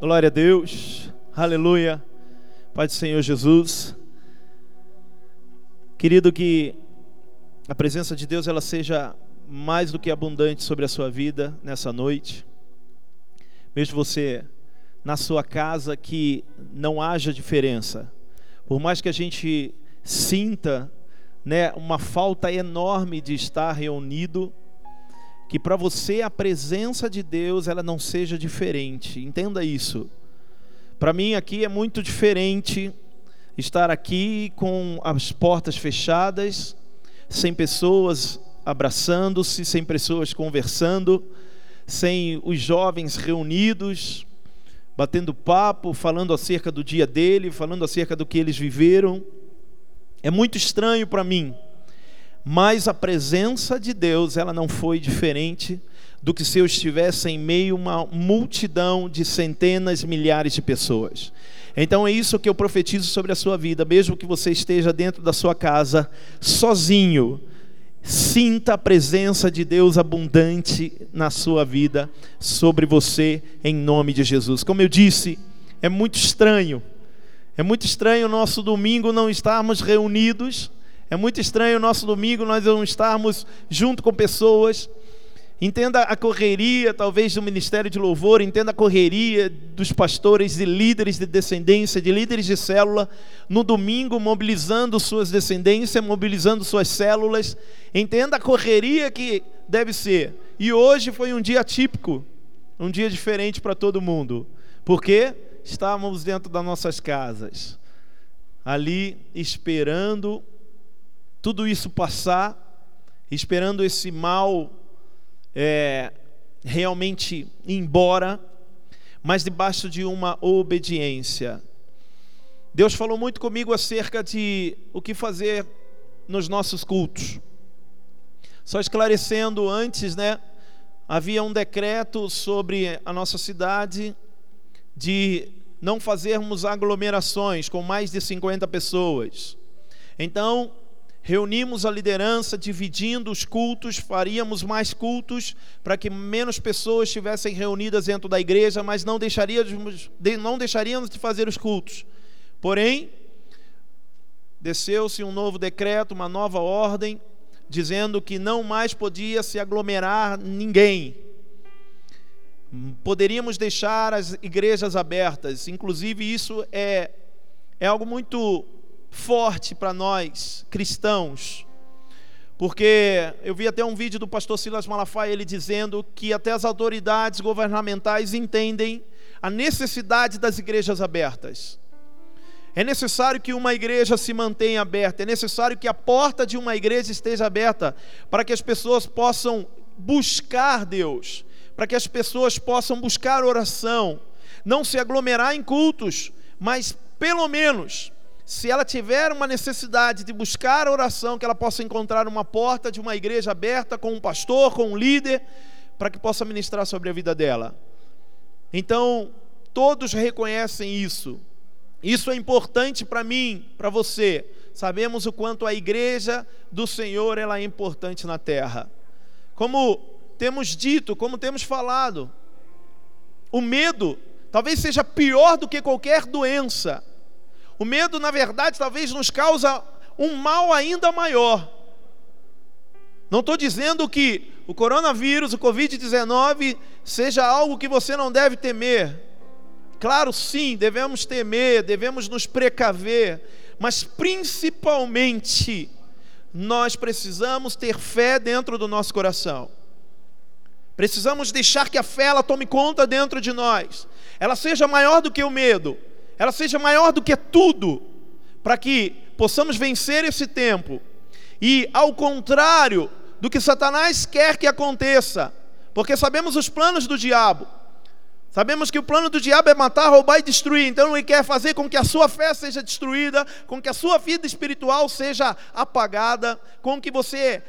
Glória a Deus, aleluia, Pai do Senhor Jesus. Querido, que a presença de Deus ela seja mais do que abundante sobre a sua vida nessa noite. Mesmo você na sua casa, que não haja diferença. Por mais que a gente sinta, né, uma falta enorme de estar reunido, que para você a presença de Deus ela não seja diferente. Entenda isso. Para mim aqui é muito diferente estar aqui com as portas fechadas, sem pessoas abraçando-se, sem pessoas conversando, sem os jovens reunidos, batendo papo, falando acerca do dia dele, falando acerca do que eles viveram. É muito estranho para mim. Mas a presença de Deus, ela não foi diferente do que se eu estivesse em meio a uma multidão de centenas, milhares de pessoas. Então é isso que eu profetizo sobre a sua vida, mesmo que você esteja dentro da sua casa, sozinho. Sinta a presença de Deus abundante na sua vida, sobre você, em nome de Jesus. Como eu disse, é muito estranho. É muito estranho o nosso domingo não estarmos reunidos. É muito estranho o nosso domingo nós não estarmos junto com pessoas. Entenda a correria, talvez, do Ministério de Louvor, entenda a correria dos pastores, de líderes de descendência, de líderes de célula, no domingo mobilizando suas descendências, mobilizando suas células. Entenda a correria que deve ser. E hoje foi um dia atípico, um dia diferente para todo mundo, porque estávamos dentro das nossas casas, ali esperando tudo isso passar, esperando esse mal realmente ir embora, mas debaixo de uma obediência. Deus falou muito comigo acerca de o que fazer nos nossos cultos. Só esclarecendo antes, né? Havia um decreto sobre a nossa cidade de não fazermos aglomerações com mais de 50 pessoas. Então reunimos a liderança, dividindo os cultos, faríamos mais cultos para que menos pessoas estivessem reunidas dentro da igreja, mas não deixaríamos de fazer os cultos. Porém, desceu-se um novo decreto, uma nova ordem, dizendo que não mais podia se aglomerar ninguém. Poderíamos deixar as igrejas abertas. Inclusive, isso é algo muito forte para nós cristãos, porque eu vi até um vídeo do pastor Silas Malafaia, ele dizendo que até as autoridades governamentais entendem a necessidade das igrejas abertas. É necessário que uma igreja se mantenha aberta, é necessário que a porta de uma igreja esteja aberta para que as pessoas possam buscar Deus, para que as pessoas possam buscar oração, não se aglomerar em cultos, mas pelo menos, se ela tiver uma necessidade de buscar oração, que ela possa encontrar uma porta de uma igreja aberta, com um pastor, com um líder, para que possa ministrar sobre a vida dela. Então, todos reconhecem isso. Isso é importante para mim, para você. Sabemos o quanto a igreja do Senhor ela é importante na terra. Como temos dito, como temos falado, o medo talvez seja pior do que qualquer doença. O medo, na verdade, talvez nos causa um mal ainda maior. Não estou dizendo que o coronavírus, o Covid-19, seja algo que você não deve temer. Claro, sim, devemos temer, devemos nos precaver, mas principalmente nós precisamos ter fé dentro do nosso coração. Precisamos deixar que a fé ela tome conta dentro de nós. Ela seja maior do que o medo. Ela seja maior do que tudo, para que possamos vencer esse tempo. E ao contrário do que Satanás quer que aconteça, porque sabemos os planos do diabo, sabemos que o plano do diabo é matar, roubar e destruir. Então ele quer fazer com que a sua fé seja destruída, com que a sua vida espiritual seja apagada, com que você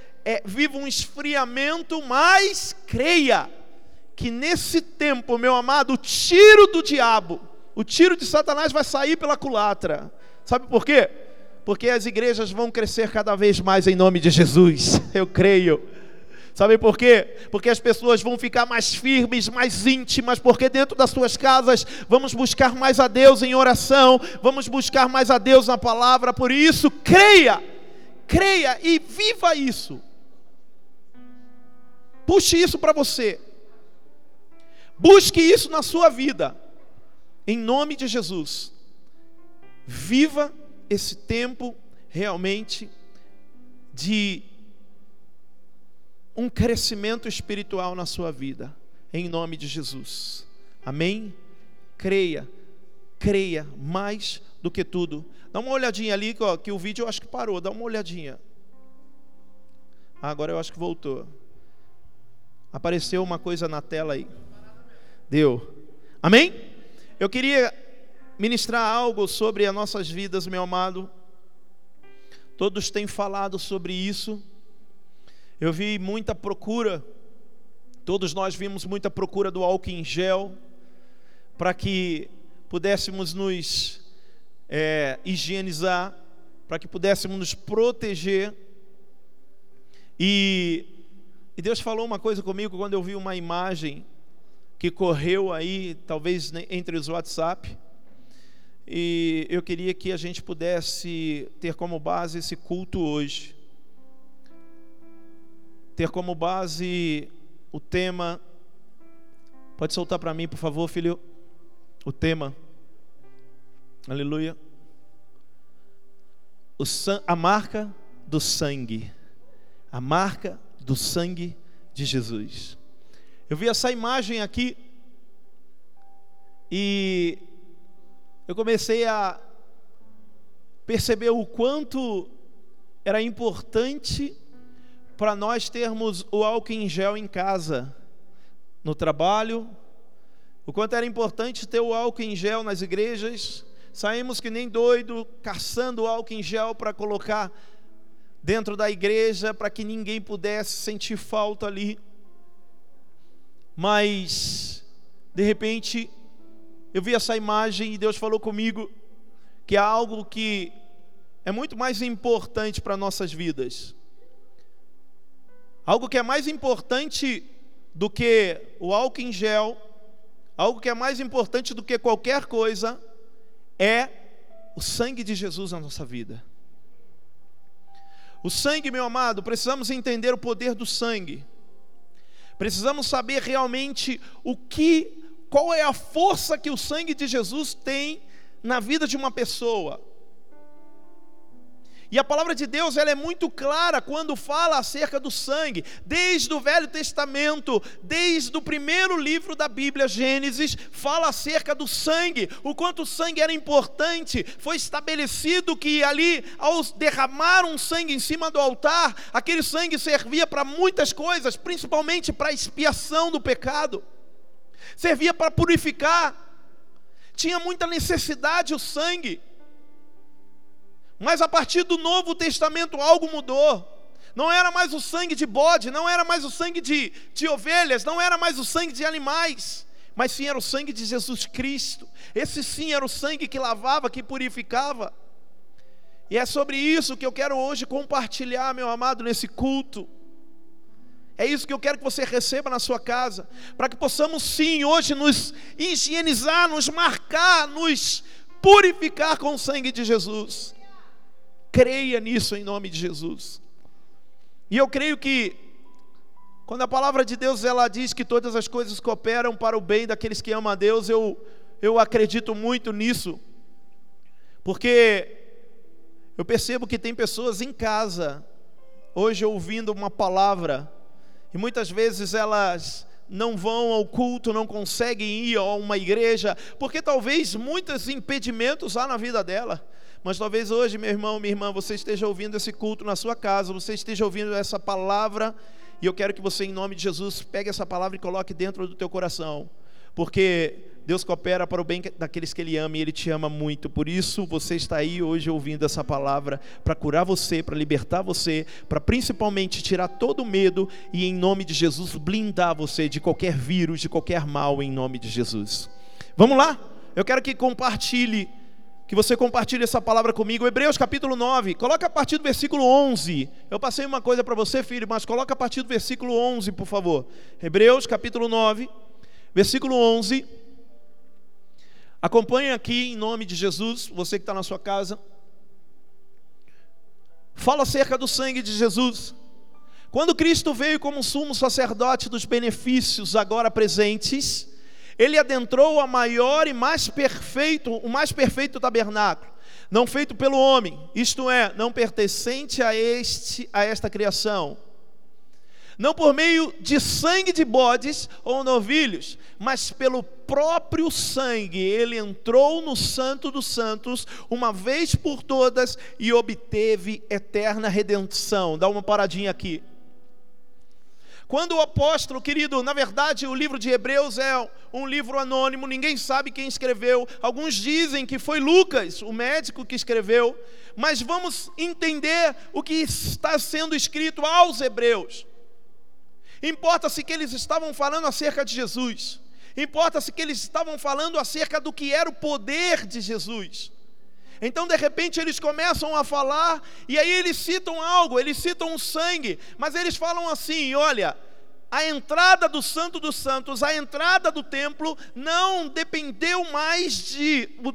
viva um esfriamento, mas creia que nesse tempo, meu amado, o tiro do diabo, o tiro de Satanás vai sair pela culatra. Sabe por quê? Porque as igrejas vão crescer cada vez mais em nome de Jesus. Eu creio. Sabe por quê? Porque as pessoas vão ficar mais firmes, mais íntimas, porque dentro das suas casas vamos buscar mais a Deus em oração, vamos buscar mais a Deus na palavra. Por isso, creia e viva isso. Puxe isso para você. Busque isso na sua vida. Em nome de Jesus. Viva esse tempo realmente de um crescimento espiritual na sua vida, em nome de Jesus, amém? Creia mais do que tudo. Dá uma olhadinha ali, ó, que o vídeo eu acho que parou, dá uma olhadinha, agora eu acho que voltou, apareceu uma coisa na tela aí, deu, amém? Eu queria ministrar algo sobre as nossas vidas, meu amado. Todos têm falado sobre isso. Eu vi muita procura, todos nós vimos muita procura do álcool em gel, para que pudéssemos nos higienizar, para que pudéssemos nos proteger, e Deus falou uma coisa comigo quando eu vi uma imagem que correu aí, talvez entre os WhatsApp, e eu queria que a gente pudesse ter como base esse culto hoje, ter como base o tema, pode soltar para mim, por favor, filho, o tema, aleluia, a marca do sangue, a marca do sangue de Jesus. Eu vi essa imagem aqui, e eu comecei a perceber o quanto era importante para nós termos o álcool em gel em casa, no trabalho, o quanto era importante ter o álcool em gel nas igrejas. Saímos que nem doido, caçando o álcool em gel para colocar dentro da igreja, para que ninguém pudesse sentir falta ali. Mas, de repente, eu vi essa imagem e Deus falou comigo que é algo que é muito mais importante para nossas vidas. Algo que é mais importante do que o álcool em gel, algo que é mais importante do que qualquer coisa, é o sangue de Jesus na nossa vida. O sangue, meu amado, precisamos entender o poder do sangue. Precisamos saber realmente qual é a força que o sangue de Jesus tem na vida de uma pessoa. E a palavra de Deus, ela é muito clara quando fala acerca do sangue. Desde o Velho Testamento, desde o primeiro livro da Bíblia, Gênesis, fala acerca do sangue, o quanto o sangue era importante. Foi estabelecido que ali, ao derramar um sangue em cima do altar, aquele sangue servia para muitas coisas, principalmente para a expiação do pecado. Servia para purificar. Tinha muita necessidade o sangue. Mas a partir do Novo Testamento algo mudou. Não era mais o sangue de bode, não era mais o sangue de ovelhas, não era mais o sangue de animais, mas sim era o sangue de Jesus Cristo. Esse sim era o sangue que lavava, que purificava. E é sobre isso que eu quero hoje compartilhar, meu amado, nesse culto. É isso que eu quero que você receba na sua casa, para que possamos sim hoje nos higienizar, nos marcar, nos purificar com o sangue de Jesus. Creia nisso em nome de Jesus. E eu creio que quando a palavra de Deus ela diz que todas as coisas cooperam para o bem daqueles que amam a Deus, eu acredito muito nisso, porque eu percebo que tem pessoas em casa hoje ouvindo uma palavra e muitas vezes elas não vão ao culto, não conseguem ir a uma igreja, porque talvez muitos impedimentos há na vida dela. Mas talvez hoje, meu irmão, minha irmã, você esteja ouvindo esse culto na sua casa, você esteja ouvindo essa palavra, e eu quero que você, em nome de Jesus, pegue essa palavra e coloque dentro do teu coração, porque Deus coopera para o bem daqueles que Ele ama, e Ele te ama muito. Por isso você está aí hoje ouvindo essa palavra, para curar você, para libertar você, para principalmente tirar todo o medo, e em nome de Jesus blindar você de qualquer vírus, de qualquer mal, em nome de Jesus. Vamos lá? Eu quero que compartilhe que você compartilhe essa palavra comigo. Hebreus capítulo 9, coloca a partir do versículo 11. Eu passei uma coisa para você, filho, mas coloca a partir do versículo 11, por favor. Hebreus capítulo 9, versículo 11. Acompanhe aqui em nome de Jesus, você que está na sua casa. Fala acerca do sangue de Jesus. Quando Cristo veio como sumo sacerdote dos benefícios agora presentes, ele adentrou o mais perfeito tabernáculo, não feito pelo homem, isto é, não pertencente a esta criação. Não por meio de sangue de bodes ou novilhos, mas pelo próprio sangue, ele entrou no Santo dos Santos, uma vez por todas, e obteve eterna redenção. Dá uma paradinha aqui. Quando o apóstolo, querido, na verdade o livro de Hebreus é um livro anônimo, ninguém sabe quem escreveu, alguns dizem que foi Lucas, o médico, que escreveu, mas vamos entender o que está sendo escrito aos hebreus. Importa-se que eles estavam falando acerca de Jesus, importa-se que eles estavam falando acerca do que era o poder de Jesus. Então de repente eles começam a falar, e aí eles citam algo, eles citam o sangue, mas eles falam assim, olha, a entrada do Santo dos Santos, a entrada do templo, não dependeu mais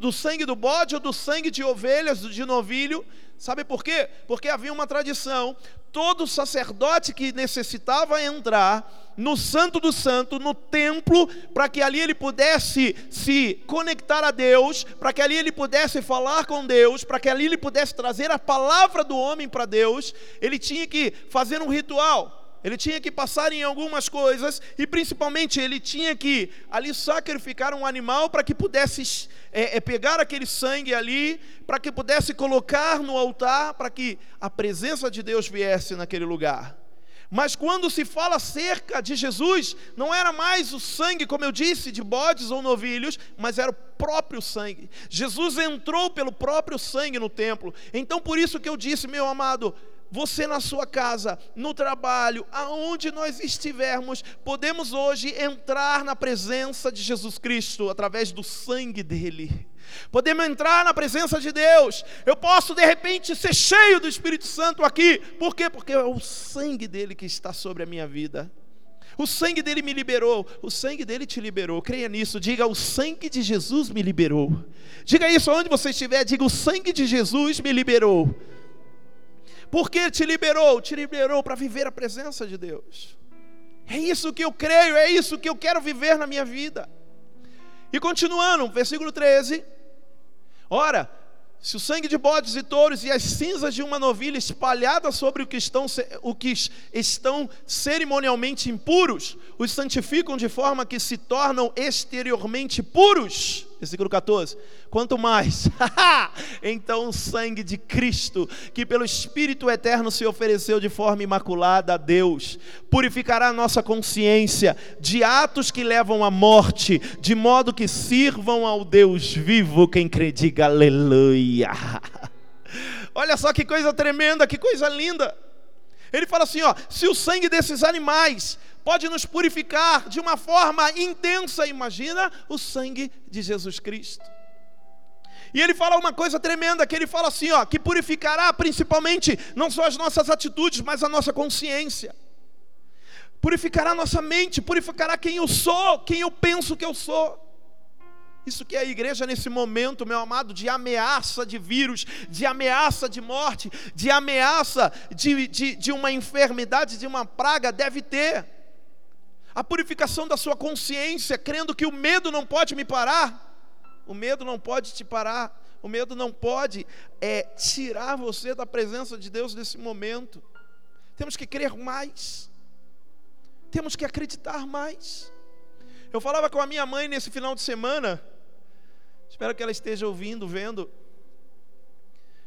do sangue do bode, ou do sangue de ovelhas, de novilho. Sabe por quê? Porque havia uma tradição, todo sacerdote que necessitava entrar no Santo do Santo, no templo, para que ali ele pudesse se conectar a Deus, para que ali ele pudesse falar com Deus, para que ali ele pudesse trazer a palavra do homem para Deus, ele tinha que fazer um ritual, ele tinha que passar em algumas coisas, e principalmente ele tinha que ali sacrificar um animal para que pudesse pegar aquele sangue ali, para que pudesse colocar no altar, para que a presença de Deus viesse naquele lugar. Mas quando se fala acerca de Jesus, não era mais o sangue, como eu disse, de bodes ou novilhos, mas era o próprio sangue. Jesus entrou pelo próprio sangue no templo. Então por isso que eu disse, meu amado, você na sua casa, no trabalho, aonde nós estivermos, podemos hoje entrar na presença de Jesus Cristo através do sangue dele. Podemos entrar na presença de Deus. Eu posso de repente ser cheio do Espírito Santo aqui. Por quê? Porque é o sangue dele que está sobre a minha vida. O sangue dele me liberou. O sangue dele te liberou. Creia nisso. Diga, o sangue de Jesus me liberou. Diga isso aonde você estiver. Diga, o sangue de Jesus me liberou. Por que te liberou? Te liberou para viver a presença de Deus. É isso que eu creio. É isso que eu quero viver na minha vida. E continuando, versículo 13. Ora, se o sangue de bodes e touros e as cinzas de uma novilha espalhadas sobre o que estão cerimonialmente impuros, os santificam de forma que se tornam exteriormente puros. Versículo 14. Quanto mais, então o sangue de Cristo, que pelo Espírito Eterno se ofereceu de forma imaculada a Deus, purificará a nossa consciência de atos que levam à morte, de modo que sirvam ao Deus vivo. Quem crê, diga aleluia. Olha só que coisa tremenda, que coisa linda. Ele fala assim, ó, se o sangue desses animais pode nos purificar de uma forma intensa, imagina o sangue de Jesus Cristo. E ele fala uma coisa tremenda, que ele fala assim, ó, que purificará principalmente, não só as nossas atitudes, mas a nossa consciência. Purificará a nossa mente, purificará quem eu sou, quem eu penso que eu sou. Isso que é a igreja nesse momento, meu amado, de ameaça de vírus, de ameaça de morte, de ameaça de uma enfermidade, de uma praga, deve ter. A purificação da sua consciência, crendo que o medo não pode me parar. O medo não pode te parar. O medo não pode tirar você da presença de Deus nesse momento. Temos que crer mais. Temos que acreditar mais. Eu falava com a minha mãe nesse final de semana. Espero que ela esteja ouvindo, vendo.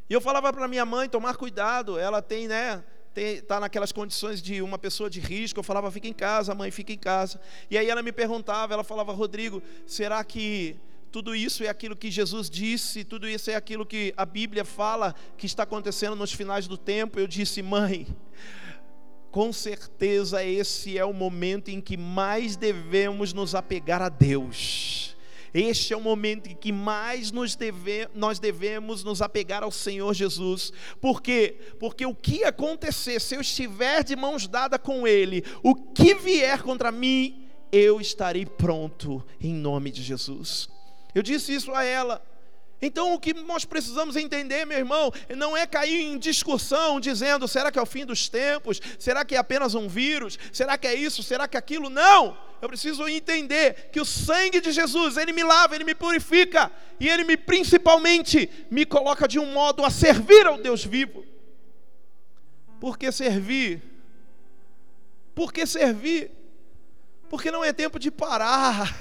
E eu falava para minha mãe tomar cuidado. Ela tem, né? Está naquelas condições de uma pessoa de risco. Eu falava, fica em casa, mãe, fica em casa. E aí ela me perguntava, ela falava, Rodrigo, será que tudo isso é aquilo que Jesus disse? Tudo isso é aquilo que a Bíblia fala que está acontecendo nos finais do tempo? Eu disse, mãe, com certeza esse é o momento em que mais devemos nos apegar a Deus. Este é o momento em que mais nós devemos nos apegar ao Senhor Jesus. Por quê? Porque o que acontecer, se eu estiver de mãos dadas com Ele, o que vier contra mim, eu estarei pronto em nome de Jesus. Eu disse isso a ela. Então o que nós precisamos entender, meu irmão, não é cair em discussão dizendo, será que é o fim dos tempos? Será que é apenas um vírus? Será que é isso? Será que é aquilo? Não! Eu preciso entender que o sangue de Jesus, Ele me lava, Ele me purifica, e Ele me principalmente me coloca de um modo a servir ao Deus vivo. Por que servir? Por que servir? Porque não é tempo de parar.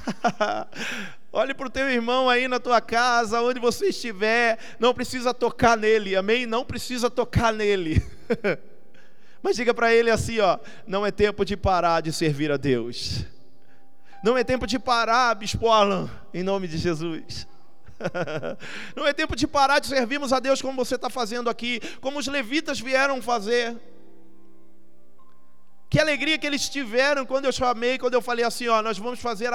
Olhe para o teu irmão aí na tua casa, onde você estiver, não precisa tocar nele, amém? Não precisa tocar nele. Mas diga para ele assim, ó, não é tempo de parar de servir a Deus. Não é tempo de parar, Bispo Alan, em nome de Jesus. Não é tempo de parar de servirmos a Deus como você está fazendo aqui, como os levitas vieram fazer. Que alegria que eles tiveram quando eu chamei, quando eu falei assim, ó, nós vamos fazer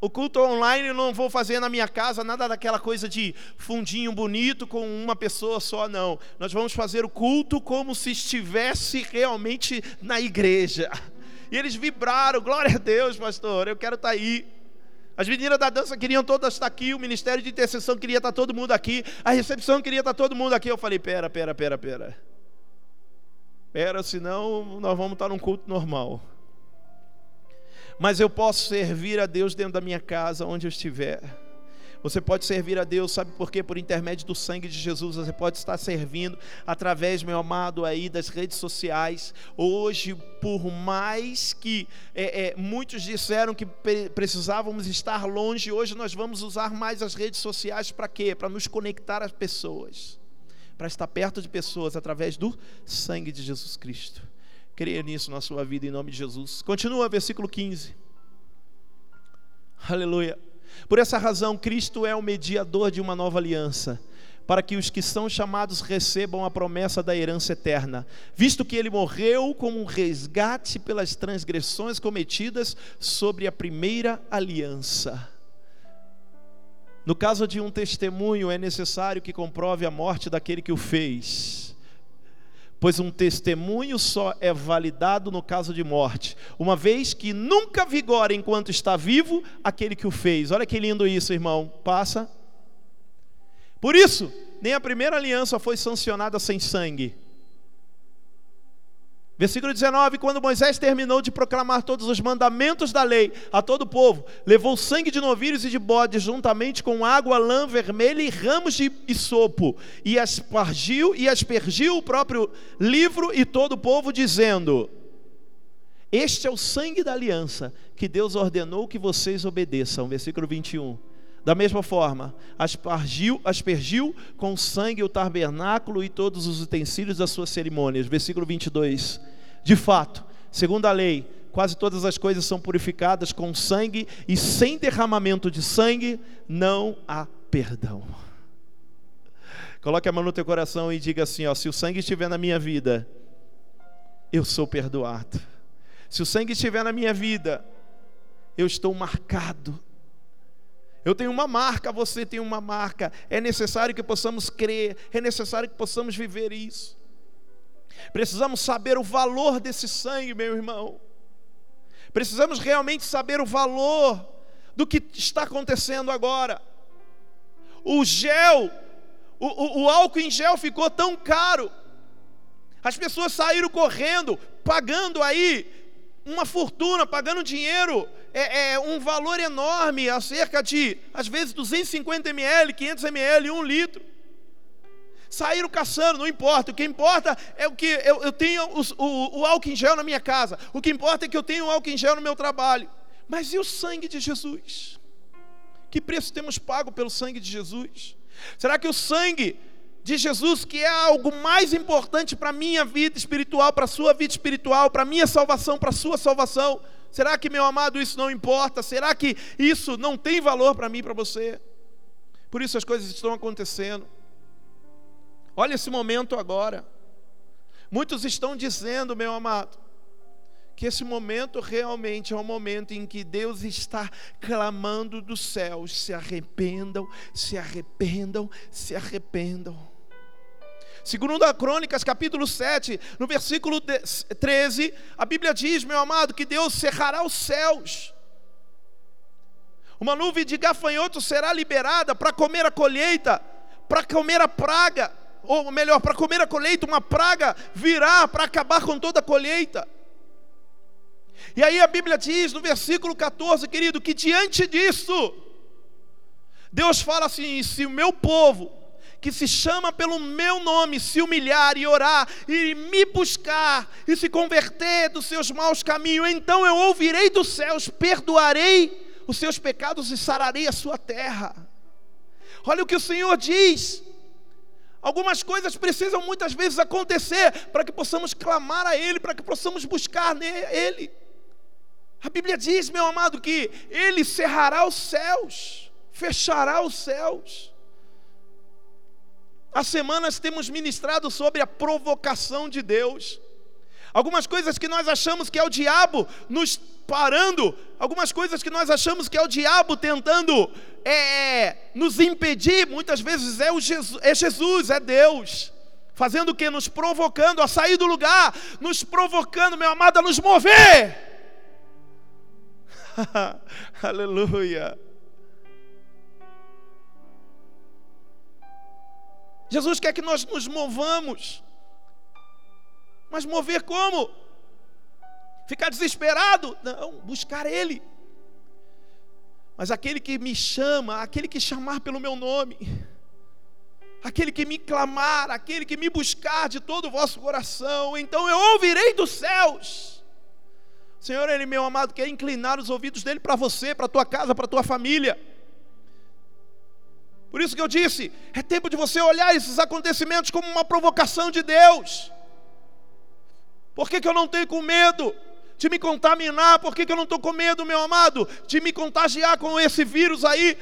o culto online, eu não vou fazer na minha casa, nada daquela coisa de fundinho bonito com uma pessoa só, não. Nós vamos fazer o culto como se estivesse realmente na igreja. E eles vibraram, glória a Deus, pastor, eu quero estar aí. As meninas da dança queriam todas estar aqui, o ministério de intercessão queria estar todo mundo aqui, a recepção queria estar todo mundo aqui. Eu falei, pera, senão nós vamos estar num culto normal. Mas eu posso servir a Deus dentro da minha casa, onde eu estiver. Você pode servir a Deus, sabe por quê? Por intermédio do sangue de Jesus, você pode estar servindo através, meu amado, aí das redes sociais. Hoje, por mais que muitos disseram que precisávamos estar longe, hoje nós vamos usar mais as redes sociais para quê? Para nos conectar às pessoas, para estar perto de pessoas através do sangue de Jesus Cristo. Creia nisso na sua vida, em nome de Jesus. Continua, versículo 15. Aleluia. Por essa razão, Cristo é o mediador de uma nova aliança, para que os que são chamados recebam a promessa da herança eterna, visto que Ele morreu como um resgate pelas transgressões cometidas sobre a primeira aliança. No caso de um testemunho, é necessário que comprove a morte daquele que o fez. Pois um testemunho só é validado no caso de morte, uma vez que nunca vigora enquanto está vivo aquele que o fez. Olha que lindo isso, irmão. Passa. Por isso, nem a primeira aliança foi sancionada sem sangue. Versículo 19, quando Moisés terminou de proclamar todos os mandamentos da lei a todo o povo, levou sangue de novilhos e de bodes, juntamente com água, lã vermelha e ramos de isopo, e aspergiu o próprio livro e todo o povo, dizendo: este é o sangue da aliança que Deus ordenou que vocês obedeçam. Versículo 21. Da mesma forma, aspergiu com sangue o tabernáculo e todos os utensílios das suas cerimônias. Versículo 22. De fato, segundo a lei, quase todas as coisas são purificadas com sangue, e sem derramamento de sangue não há perdão. Coloque a mão no teu coração e diga assim, ó, se o sangue estiver na minha vida, eu sou perdoado. Se o sangue estiver na minha vida, eu estou marcado. Eu tenho uma marca, você tem uma marca. É necessário que possamos crer, é necessário que possamos viver isso. Precisamos saber o valor desse sangue, meu irmão. Precisamos realmente saber o valor do que está acontecendo agora. O gel, o álcool em gel ficou tão caro. As pessoas saíram correndo, pagando aí uma fortuna, pagando dinheiro. É um valor enorme, a cerca de, às vezes, 250 ml, 500 ml, 1 litro. Saíram caçando, não importa. O que importa é o que eu tenho o álcool em gel na minha casa. O que importa é que eu tenho o álcool em gel no meu trabalho. Mas e o sangue de Jesus? Que preço temos pago pelo sangue de Jesus? Será que o sangue de Jesus, que é algo mais importante para a minha vida espiritual, para a sua vida espiritual, para a minha salvação, para a sua salvação... Será que, meu amado, isso não importa? Será que isso não tem valor para mim e para você? Por isso as coisas estão acontecendo. Olha esse momento agora. Muitos estão dizendo, meu amado, que esse momento realmente é um momento em que Deus está clamando dos céus: se arrependam, se arrependam, se arrependam. Segundo a Crônicas, capítulo 7, no versículo 13, a Bíblia diz, meu amado, que Deus cerrará os céus. Uma nuvem de gafanhotos será liberada para comer a colheita, para comer a praga, ou melhor, para comer a colheita, uma praga virá para acabar com toda a colheita. E aí a Bíblia diz, no versículo 14, querido, que diante disso, Deus fala assim: se o meu povo, que se chama pelo meu nome, se humilhar e orar, e me buscar, e se converter dos seus maus caminhos, então eu ouvirei dos céus, perdoarei os seus pecados e sararei a sua terra. Olha o que o Senhor diz. Algumas coisas precisam muitas vezes acontecer, para que possamos clamar a Ele, para que possamos buscar Ele. A Bíblia diz, meu amado, que Ele cerrará os céus, fechará os céus. Há semanas temos ministrado sobre a provocação de Deus. Algumas coisas que nós achamos que é o diabo nos parando, algumas coisas que nós achamos que é o diabo tentando nos impedir, muitas vezes é Jesus, é Deus, fazendo o que? Nos provocando a sair do lugar, nos provocando, meu amado, a nos mover. Aleluia. Jesus quer que nós nos movamos, mas mover como? Ficar desesperado? Não, buscar Ele. Mas aquele que me chama, aquele que chamar pelo meu nome, aquele que me clamar, aquele que me buscar de todo o vosso coração, então eu ouvirei dos céus. Senhor, Ele, meu amado, quer inclinar os ouvidos dele para você, para a tua casa, para a tua família. Por isso que eu disse, é tempo de você olhar esses acontecimentos como uma provocação de Deus. Por que eu não tenho com medo de me contaminar? Por que eu não estou com medo, meu amado, de me contagiar com esse vírus aí?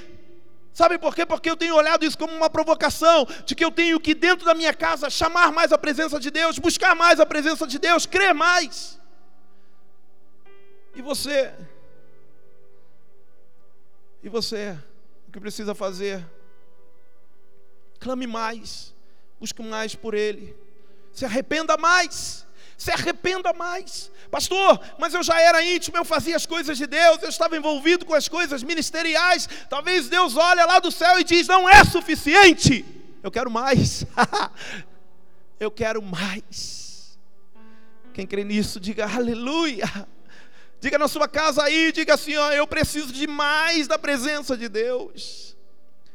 Sabe por quê? Porque eu tenho olhado isso como uma provocação, de que eu tenho que, dentro da minha casa, chamar mais a presença de Deus, buscar mais a presença de Deus, crer mais. E você, o que precisa fazer? Clame mais, busque mais por Ele, se arrependa mais, se arrependa mais. Pastor, mas eu já era íntimo, eu fazia as coisas de Deus, eu estava envolvido com as coisas ministeriais. Talvez Deus olhe lá do céu e diz, não é suficiente, eu quero mais, eu quero mais. Quem crê nisso, diga aleluia. Diga na sua casa aí, diga assim, ó, eu preciso de mais da presença de Deus.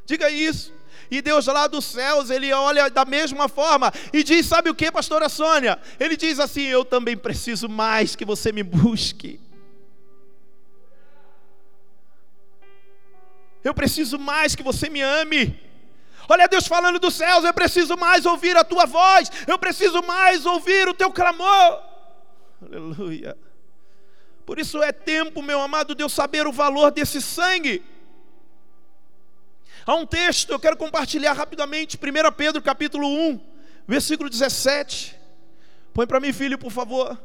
Diga isso. E Deus lá dos céus, Ele olha da mesma forma e diz, sabe o que, pastora Sônia? Ele diz assim, eu também preciso mais que você me busque. Eu preciso mais que você me ame. Olha Deus falando dos céus, eu preciso mais ouvir a tua voz, eu preciso mais ouvir o teu clamor. Aleluia. Por isso é tempo, meu amado, de eu saber o valor desse sangue. Há um texto, eu quero compartilhar rapidamente, 1 Pedro capítulo 1, versículo 17, põe para mim, filho, por favor,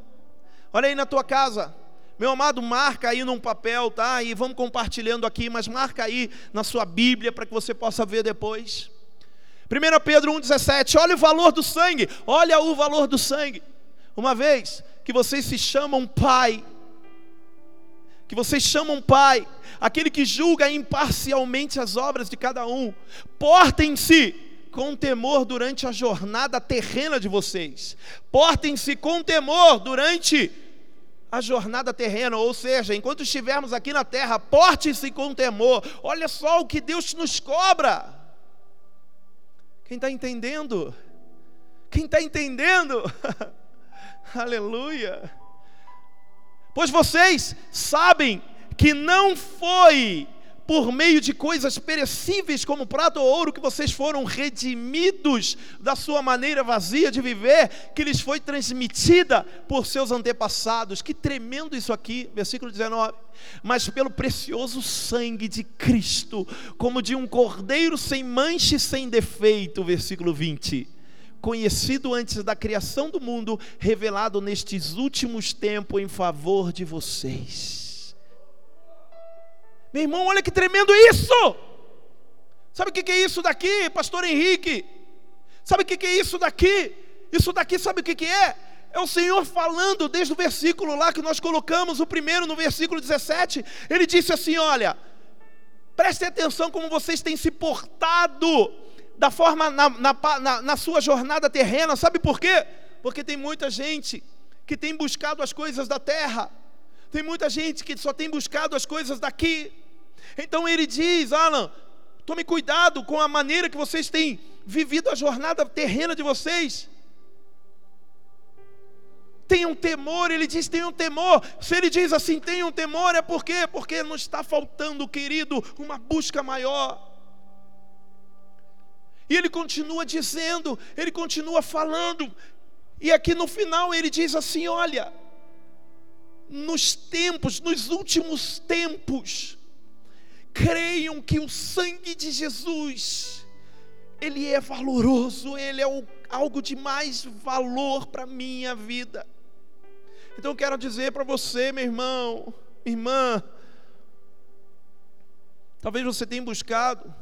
olha aí na tua casa, meu amado, marca aí num papel, tá, e vamos compartilhando aqui, mas marca aí na sua Bíblia, para que você possa ver depois, 1 Pedro 1, 17, olha o valor do sangue, olha o valor do sangue, uma vez que vocês se chamam Pai, que vocês chamam Pai, aquele que julga imparcialmente as obras de cada um, portem-se com temor durante a jornada terrena de vocês, portem-se com temor durante a jornada terrena, ou seja, enquanto estivermos aqui na terra, portem-se com temor. Olha só o que Deus nos cobra. Quem está entendendo? Quem está entendendo? Aleluia. Pois vocês sabem que não foi por meio de coisas perecíveis como prata ou ouro que vocês foram redimidos da sua maneira vazia de viver, que lhes foi transmitida por seus antepassados. Que tremendo isso aqui, versículo 19. Mas pelo precioso sangue de Cristo, como de um cordeiro sem mancha e sem defeito, versículo 20. conhecido antes da criação do mundo, revelado nestes últimos tempos em favor de vocês. Meu irmão, olha que tremendo isso! Sabe o que é isso daqui, pastor Henrique? Sabe o que é isso daqui? Isso daqui sabe o que é? É o Senhor falando desde o versículo lá que nós colocamos, o primeiro no versículo 17, ele disse assim, olha, prestem atenção como vocês têm se portado da forma na sua jornada terrena, sabe por quê? Porque tem muita gente que tem buscado as coisas da terra, tem muita gente que só tem buscado as coisas daqui, então ele diz, Alan, tome cuidado com a maneira que vocês têm vivido a jornada terrena de vocês, tenham temor, ele diz, tenham temor, se ele diz assim, tenham temor, é por quê? Porque não está faltando, querido, uma busca maior, e ele continua dizendo, ele continua falando, e aqui no final ele diz assim, olha, nos últimos tempos, creiam que o sangue de Jesus, ele é valoroso, ele é algo de mais valor para a minha vida. Então eu quero dizer para você, meu irmão, irmã, talvez você tenha buscado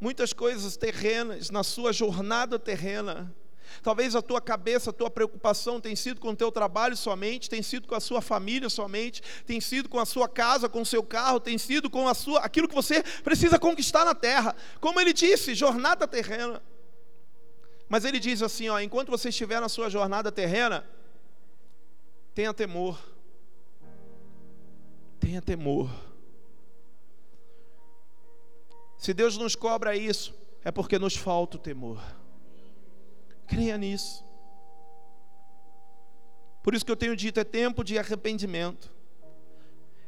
muitas coisas terrenas na sua jornada terrena, talvez a tua cabeça, a tua preocupação tem sido com o teu trabalho somente, tem sido com a sua família somente, tem sido com a sua casa, com o seu carro, tem sido com aquilo que você precisa conquistar na terra, como ele disse, jornada terrena. Mas ele diz assim, ó, enquanto você estiver na sua jornada terrena, tenha temor, tenha temor. Se Deus nos cobra isso, é porque nos falta o temor. Creia nisso. Por isso que eu tenho dito, é tempo de arrependimento.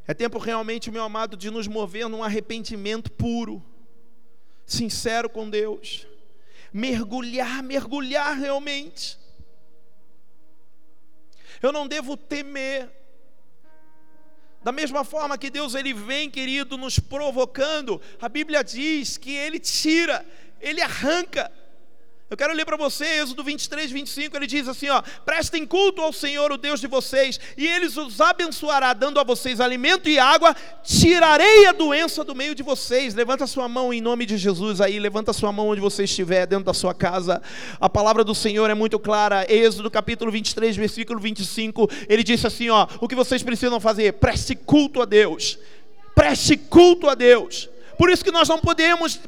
É tempo realmente, meu amado, de nos mover num arrependimento puro, sincero com Deus. Mergulhar realmente. Eu não devo temer. Da mesma forma que Deus, ele vem, querido, nos provocando, a Bíblia diz que ele tira, ele arranca. Eu quero ler para você, Êxodo 23, 25, ele diz assim, ó, prestem culto ao Senhor, o Deus de vocês, e ele os abençoará, dando a vocês alimento e água, tirarei a doença do meio de vocês. Levanta sua mão em nome de Jesus aí, levanta sua mão onde você estiver, dentro da sua casa. A palavra do Senhor é muito clara, Êxodo capítulo 23, versículo 25, ele disse assim, ó, o que vocês precisam fazer? Preste culto a Deus, preste culto a Deus. Por isso que nós não podemos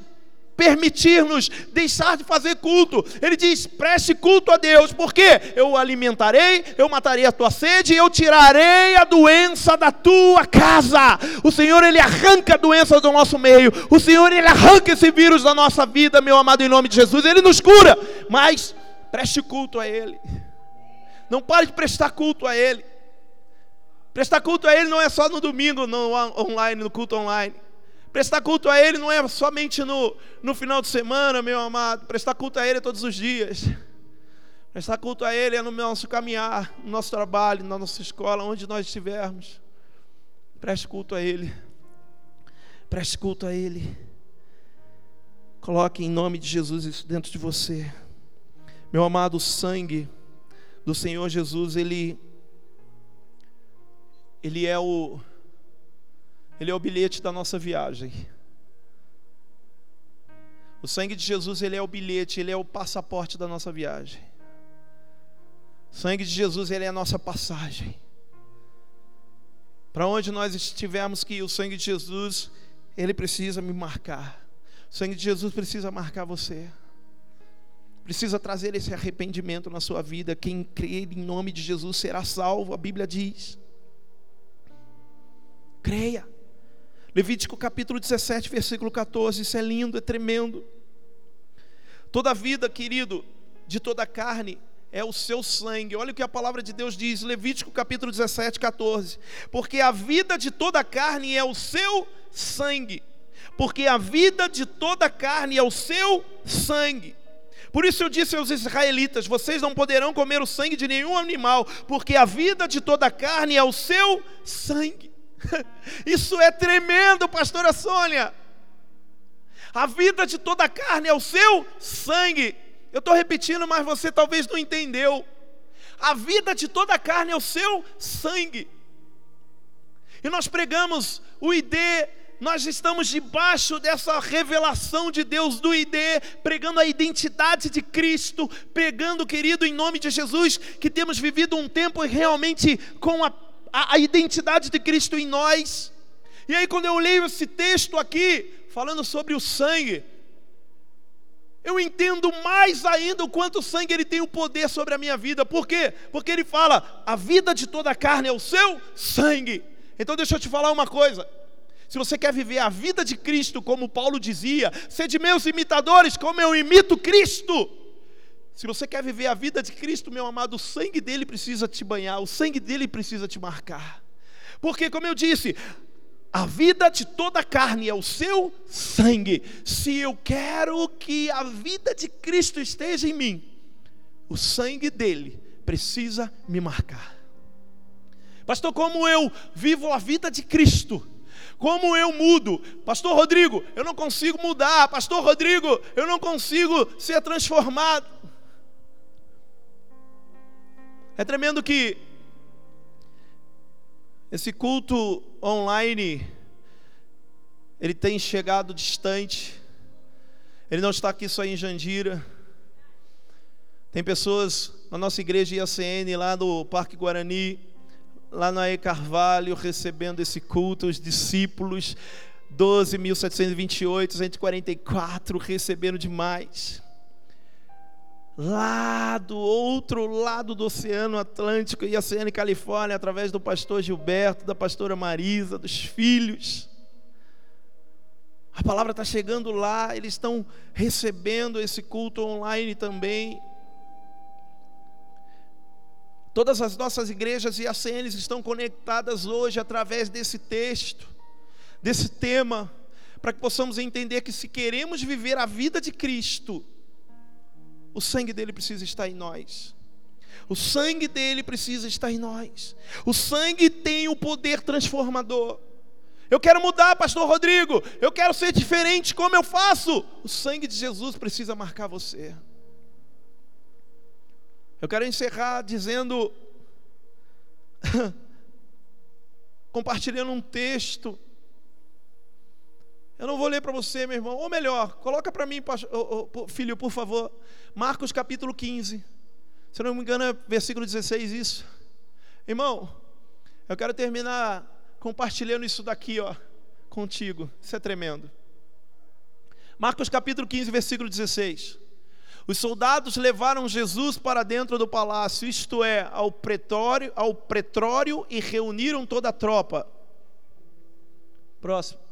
permitir-nos deixar de fazer culto. Ele diz, preste culto a Deus, porque eu alimentarei, eu matarei a tua sede, eu tirarei a doença da tua casa. O Senhor, ele arranca a doença do nosso meio, o Senhor, ele arranca esse vírus da nossa vida, meu amado, em nome de Jesus, ele nos cura, mas preste culto a ele, não pare de prestar culto a ele. Prestar culto a ele não é só no domingo, no culto online. Prestar culto a ele não é somente no final de semana, meu amado. Prestar culto a ele é todos os dias. Prestar culto a ele é no nosso caminhar, no nosso trabalho, na nossa escola, onde nós estivermos. Preste culto a ele. Preste culto a ele. Coloque em nome de Jesus isso dentro de você. Meu amado, o sangue do Senhor Jesus, Ele é o bilhete da nossa viagem. O sangue de Jesus, ele é o bilhete, ele é o passaporte da nossa viagem. O sangue de Jesus, ele é a nossa passagem. Para onde nós estivermos, que o sangue de Jesus, ele precisa me marcar. O sangue de Jesus precisa marcar você. Precisa trazer esse arrependimento na sua vida. Quem crer em nome de Jesus será salvo, a Bíblia diz. Creia. Levítico capítulo 17, versículo 14, isso é lindo, é tremendo. Toda vida, querido, de toda carne é o seu sangue. Olha o que a palavra de Deus diz, Levítico capítulo 17, 14. Porque a vida de toda carne é o seu sangue. Porque a vida de toda carne é o seu sangue. Por isso eu disse aos israelitas, vocês não poderão comer o sangue de nenhum animal, porque a vida de toda carne é o seu sangue. Isso é tremendo, pastora Sônia. A vida de toda a carne é o seu sangue. Eu estou repetindo, mas você talvez não entendeu. A vida de toda a carne é o seu sangue. E nós pregamos o ID, nós estamos debaixo dessa revelação de Deus do ID, pregando a identidade de Cristo, pregando, querido, em nome de Jesus, que temos vivido um tempo realmente com a identidade de Cristo em nós. E aí quando eu leio esse texto aqui, falando sobre o sangue, eu entendo mais ainda o quanto o sangue ele tem o poder sobre a minha vida. Por quê? Porque ele fala, a vida de toda a carne é o seu sangue. Então deixa eu te falar uma coisa, se você quer viver a vida de Cristo, como Paulo dizia, sede meus imitadores, como eu imito Cristo. Se você quer viver a vida de Cristo, meu amado, o sangue dele precisa te banhar, o sangue dele precisa te marcar. Porque, como eu disse, a vida de toda a carne é o seu sangue. Se eu quero que a vida de Cristo esteja em mim, o sangue dele precisa me marcar. Pastor, como eu vivo a vida de Cristo? Como eu mudo? Pastor Rodrigo, eu não consigo mudar. Pastor Rodrigo, eu não consigo ser transformado. É tremendo que esse culto online, ele tem chegado distante. Ele não está aqui só em Jandira. Tem pessoas na nossa igreja IACN, lá do Parque Guarani, lá no AE Carvalho, recebendo esse culto, os discípulos, 12.728, 144, recebendo demais. Lá do outro lado do Oceano Atlântico, e ACN Califórnia, através do pastor Gilberto, da pastora Marisa, dos filhos. A palavra está chegando lá, eles estão recebendo esse culto online também. Todas as nossas igrejas e ACNs estão conectadas hoje através desse texto, desse tema, para que possamos entender que se queremos viver a vida de Cristo, o sangue dele precisa estar em nós. O sangue dele precisa estar em nós. O sangue tem o poder transformador. Eu quero mudar, pastor Rodrigo, eu quero ser diferente, como eu faço? O sangue de Jesus precisa marcar você. Eu quero encerrar dizendo, compartilhando um texto. Eu não vou ler para você, meu irmão, ou melhor, coloca para mim, filho, por favor, Marcos capítulo 15, se eu não me engano é versículo 16 isso. Irmão, eu quero terminar compartilhando isso daqui, ó, contigo, isso é tremendo. Marcos capítulo 15, versículo 16. Os soldados levaram Jesus para dentro do palácio, isto é, ao pretório, e reuniram toda a tropa. Próximo.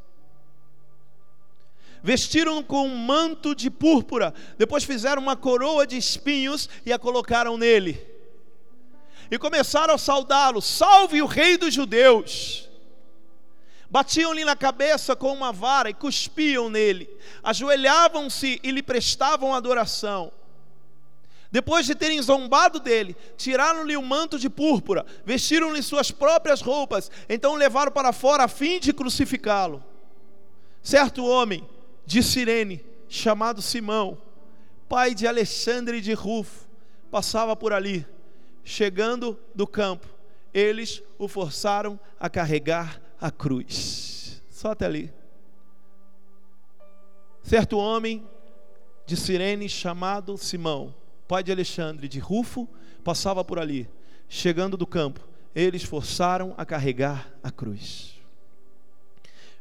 Vestiram com um manto de púrpura, depois fizeram uma coroa de espinhos e a colocaram nele. E começaram a saudá-lo, salve o rei dos judeus. Batiam-lhe na cabeça com uma vara e cuspiam nele. Ajoelhavam-se e lhe prestavam adoração. Depois de terem zombado dele, tiraram-lhe o manto de púrpura, vestiram-lhe suas próprias roupas, então o levaram para fora a fim de crucificá-lo. Certo homem de Cirene, chamado Simão, pai de Alexandre e de Rufo, passava por ali. Chegando do campo, eles o forçaram a carregar a cruz. Só até ali. Certo homem de Cirene, chamado Simão, pai de Alexandre, de Rufo, passava por ali. Chegando do campo, eles forçaram a carregar a cruz.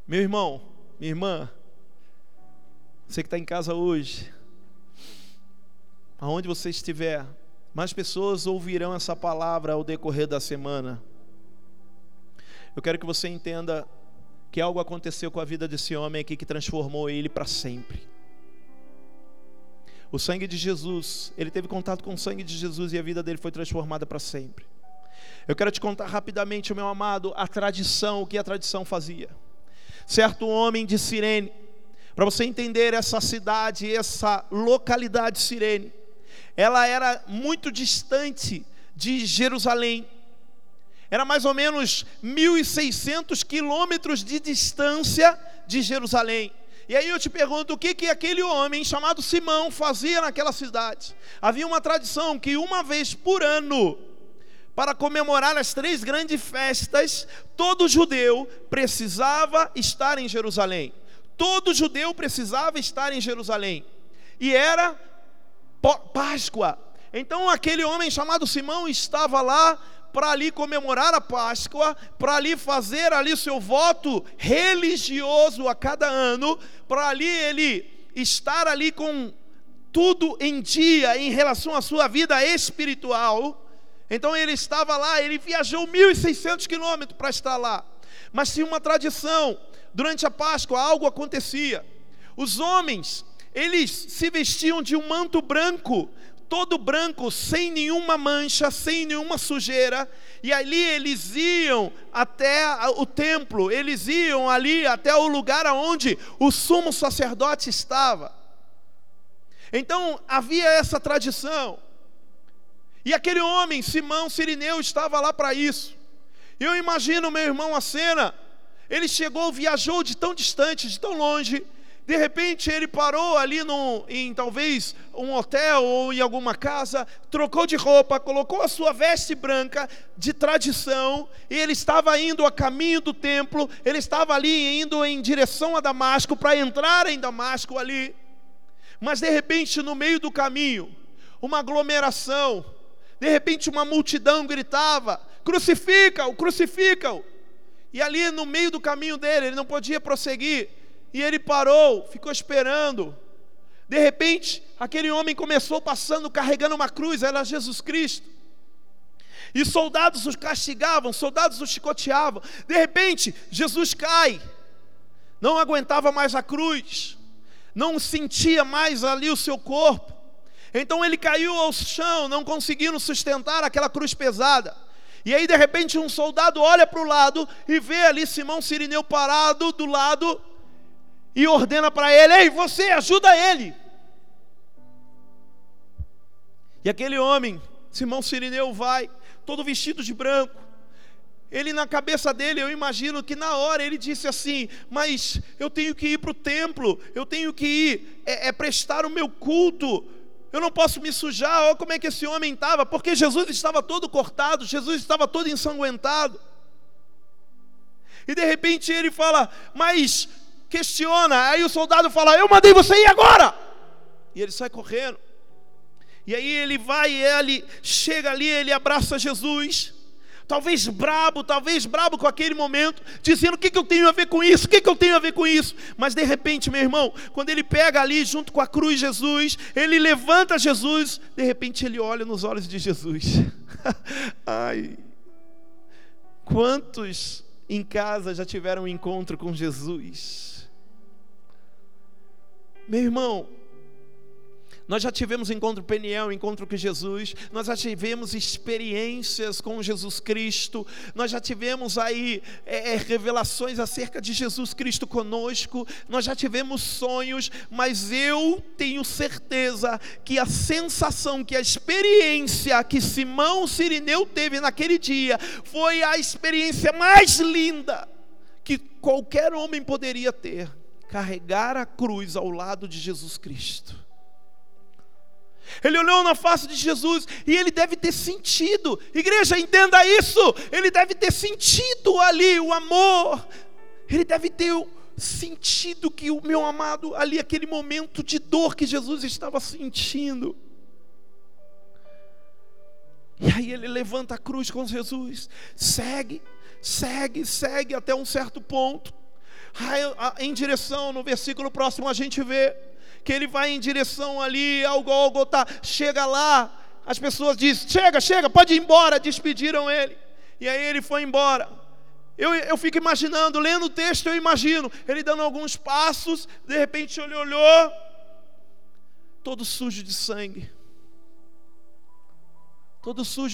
Meu irmão, minha irmã, você que está em casa hoje, aonde você estiver, mais pessoas ouvirão essa palavra ao decorrer da semana. Eu quero que você entenda que algo aconteceu com a vida desse homem aqui que transformou ele para sempre. O sangue de Jesus, ele teve contato com o sangue de Jesus e a vida dele foi transformada para sempre. Eu quero te contar rapidamente, meu amado, a tradição, o que a tradição fazia. Certo homem de Cirene, para você entender essa cidade, essa localidade Cirene, ela era muito distante de Jerusalém. Era mais ou menos 1.600 quilômetros de distância de Jerusalém. E aí eu te pergunto, o que que aquele homem chamado Simão fazia naquela cidade? Havia uma tradição que uma vez por ano, para comemorar as três grandes festas, todo judeu precisava estar em Jerusalém. Todo judeu precisava estar em Jerusalém. E era Páscoa. Então aquele homem chamado Simão estava lá para ali comemorar a Páscoa, para ali fazer ali seu voto religioso a cada ano, para ali ele estar ali com tudo em dia em relação à sua vida espiritual. Então ele estava lá, ele viajou 1.600 quilômetros para estar lá. Mas tinha uma tradição, durante a Páscoa algo acontecia. Os homens, eles se vestiam de um manto branco, todo branco, sem nenhuma mancha, sem nenhuma sujeira. E ali eles iam até o templo, eles iam ali até o lugar onde o sumo sacerdote estava. Então havia essa tradição. E aquele homem, Simão Cirineu, estava lá para isso. Eu imagino, meu irmão, a cena. Ele chegou, viajou de tão distante, de tão longe. De repente ele parou ali em talvez um hotel ou em alguma casa, trocou de roupa, colocou a sua veste branca de tradição, e ele estava indo a caminho do templo, ele estava ali indo em direção a Damasco, para entrar em Damasco ali. Mas de repente no meio do caminho, uma aglomeração, de repente uma multidão gritava: crucifica-o, crucifica-o. E ali no meio do caminho dele, ele não podia prosseguir, e ele parou, ficou esperando. De repente, aquele homem começou passando, carregando uma cruz, era Jesus Cristo. E soldados os castigavam, soldados os chicoteavam. De repente, Jesus cai, não aguentava mais a cruz, não sentia mais ali o seu corpo. Então ele caiu ao chão, não conseguindo sustentar aquela cruz pesada. E aí de repente um soldado olha para o lado e vê ali Simão Cirineu parado do lado, e ordena para ele: ei, você ajuda ele. E aquele homem, Simão Cirineu, vai, todo vestido de branco. Ele, na cabeça dele, eu imagino que na hora ele disse assim: mas eu tenho que ir para o templo, eu tenho que ir prestar o meu culto, eu não posso me sujar. Olha como é que esse homem estava, porque Jesus estava todo cortado, Jesus estava todo ensanguentado. E de repente ele fala, mas... questiona. Aí o soldado fala: eu mandei você ir agora. E ele sai correndo. E aí ele vai, ele chega ali, ele abraça Jesus, talvez brabo com aquele momento, dizendo: o que eu tenho a ver com isso? Mas de repente, meu irmão, quando ele pega ali junto com a cruz Jesus, ele levanta Jesus, de repente ele olha nos olhos de Jesus. Ai, quantos em casa já tiveram um encontro com Jesus? Meu irmão, nós já tivemos encontro com Peniel, encontro com Jesus, nós já tivemos experiências com Jesus Cristo, nós já tivemos aí revelações acerca de Jesus Cristo conosco, nós já tivemos sonhos, mas eu tenho certeza que a sensação, que a experiência que Simão Cirineu teve naquele dia, foi a experiência mais linda que qualquer homem poderia ter: carregar a cruz ao lado de Jesus Cristo. Ele olhou na face de Jesus e ele deve ter sentido, igreja, entenda isso, ele deve ter sentido ali o amor, ele deve ter sentido que o meu amado ali, aquele momento de dor que Jesus estava sentindo. E aí ele levanta a cruz com Jesus, segue até um certo ponto, em direção, no versículo próximo a gente vê que ele vai em direção ali ao Golgota. Chega lá, as pessoas dizem: chega, pode ir embora, despediram ele. E aí ele foi embora. Eu fico imaginando, lendo o texto eu imagino, ele dando alguns passos, de repente ele olhou, todo sujo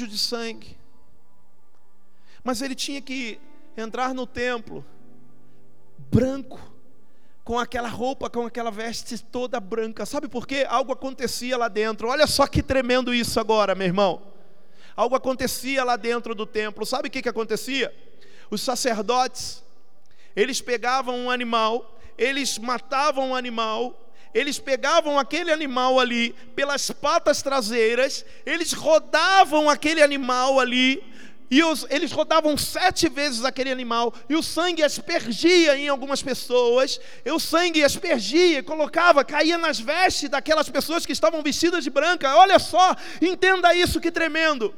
de sangue, mas ele tinha que entrar no templo, branco, com aquela roupa, com aquela veste toda branca. Sabe por quê? Algo acontecia lá dentro. Olha só que tremendo isso agora, meu irmão. Algo acontecia lá dentro do templo. Sabe o que acontecia? Os sacerdotes, eles pegavam um animal, eles matavam o animal, eles pegavam aquele animal ali pelas patas traseiras, eles rodavam aquele animal ali, e eles rodavam 7 vezes aquele animal, e o sangue aspergia em algumas pessoas, e o sangue aspergia, colocava, caía nas vestes daquelas pessoas que estavam vestidas de branca. Olha só, entenda isso, que tremendo.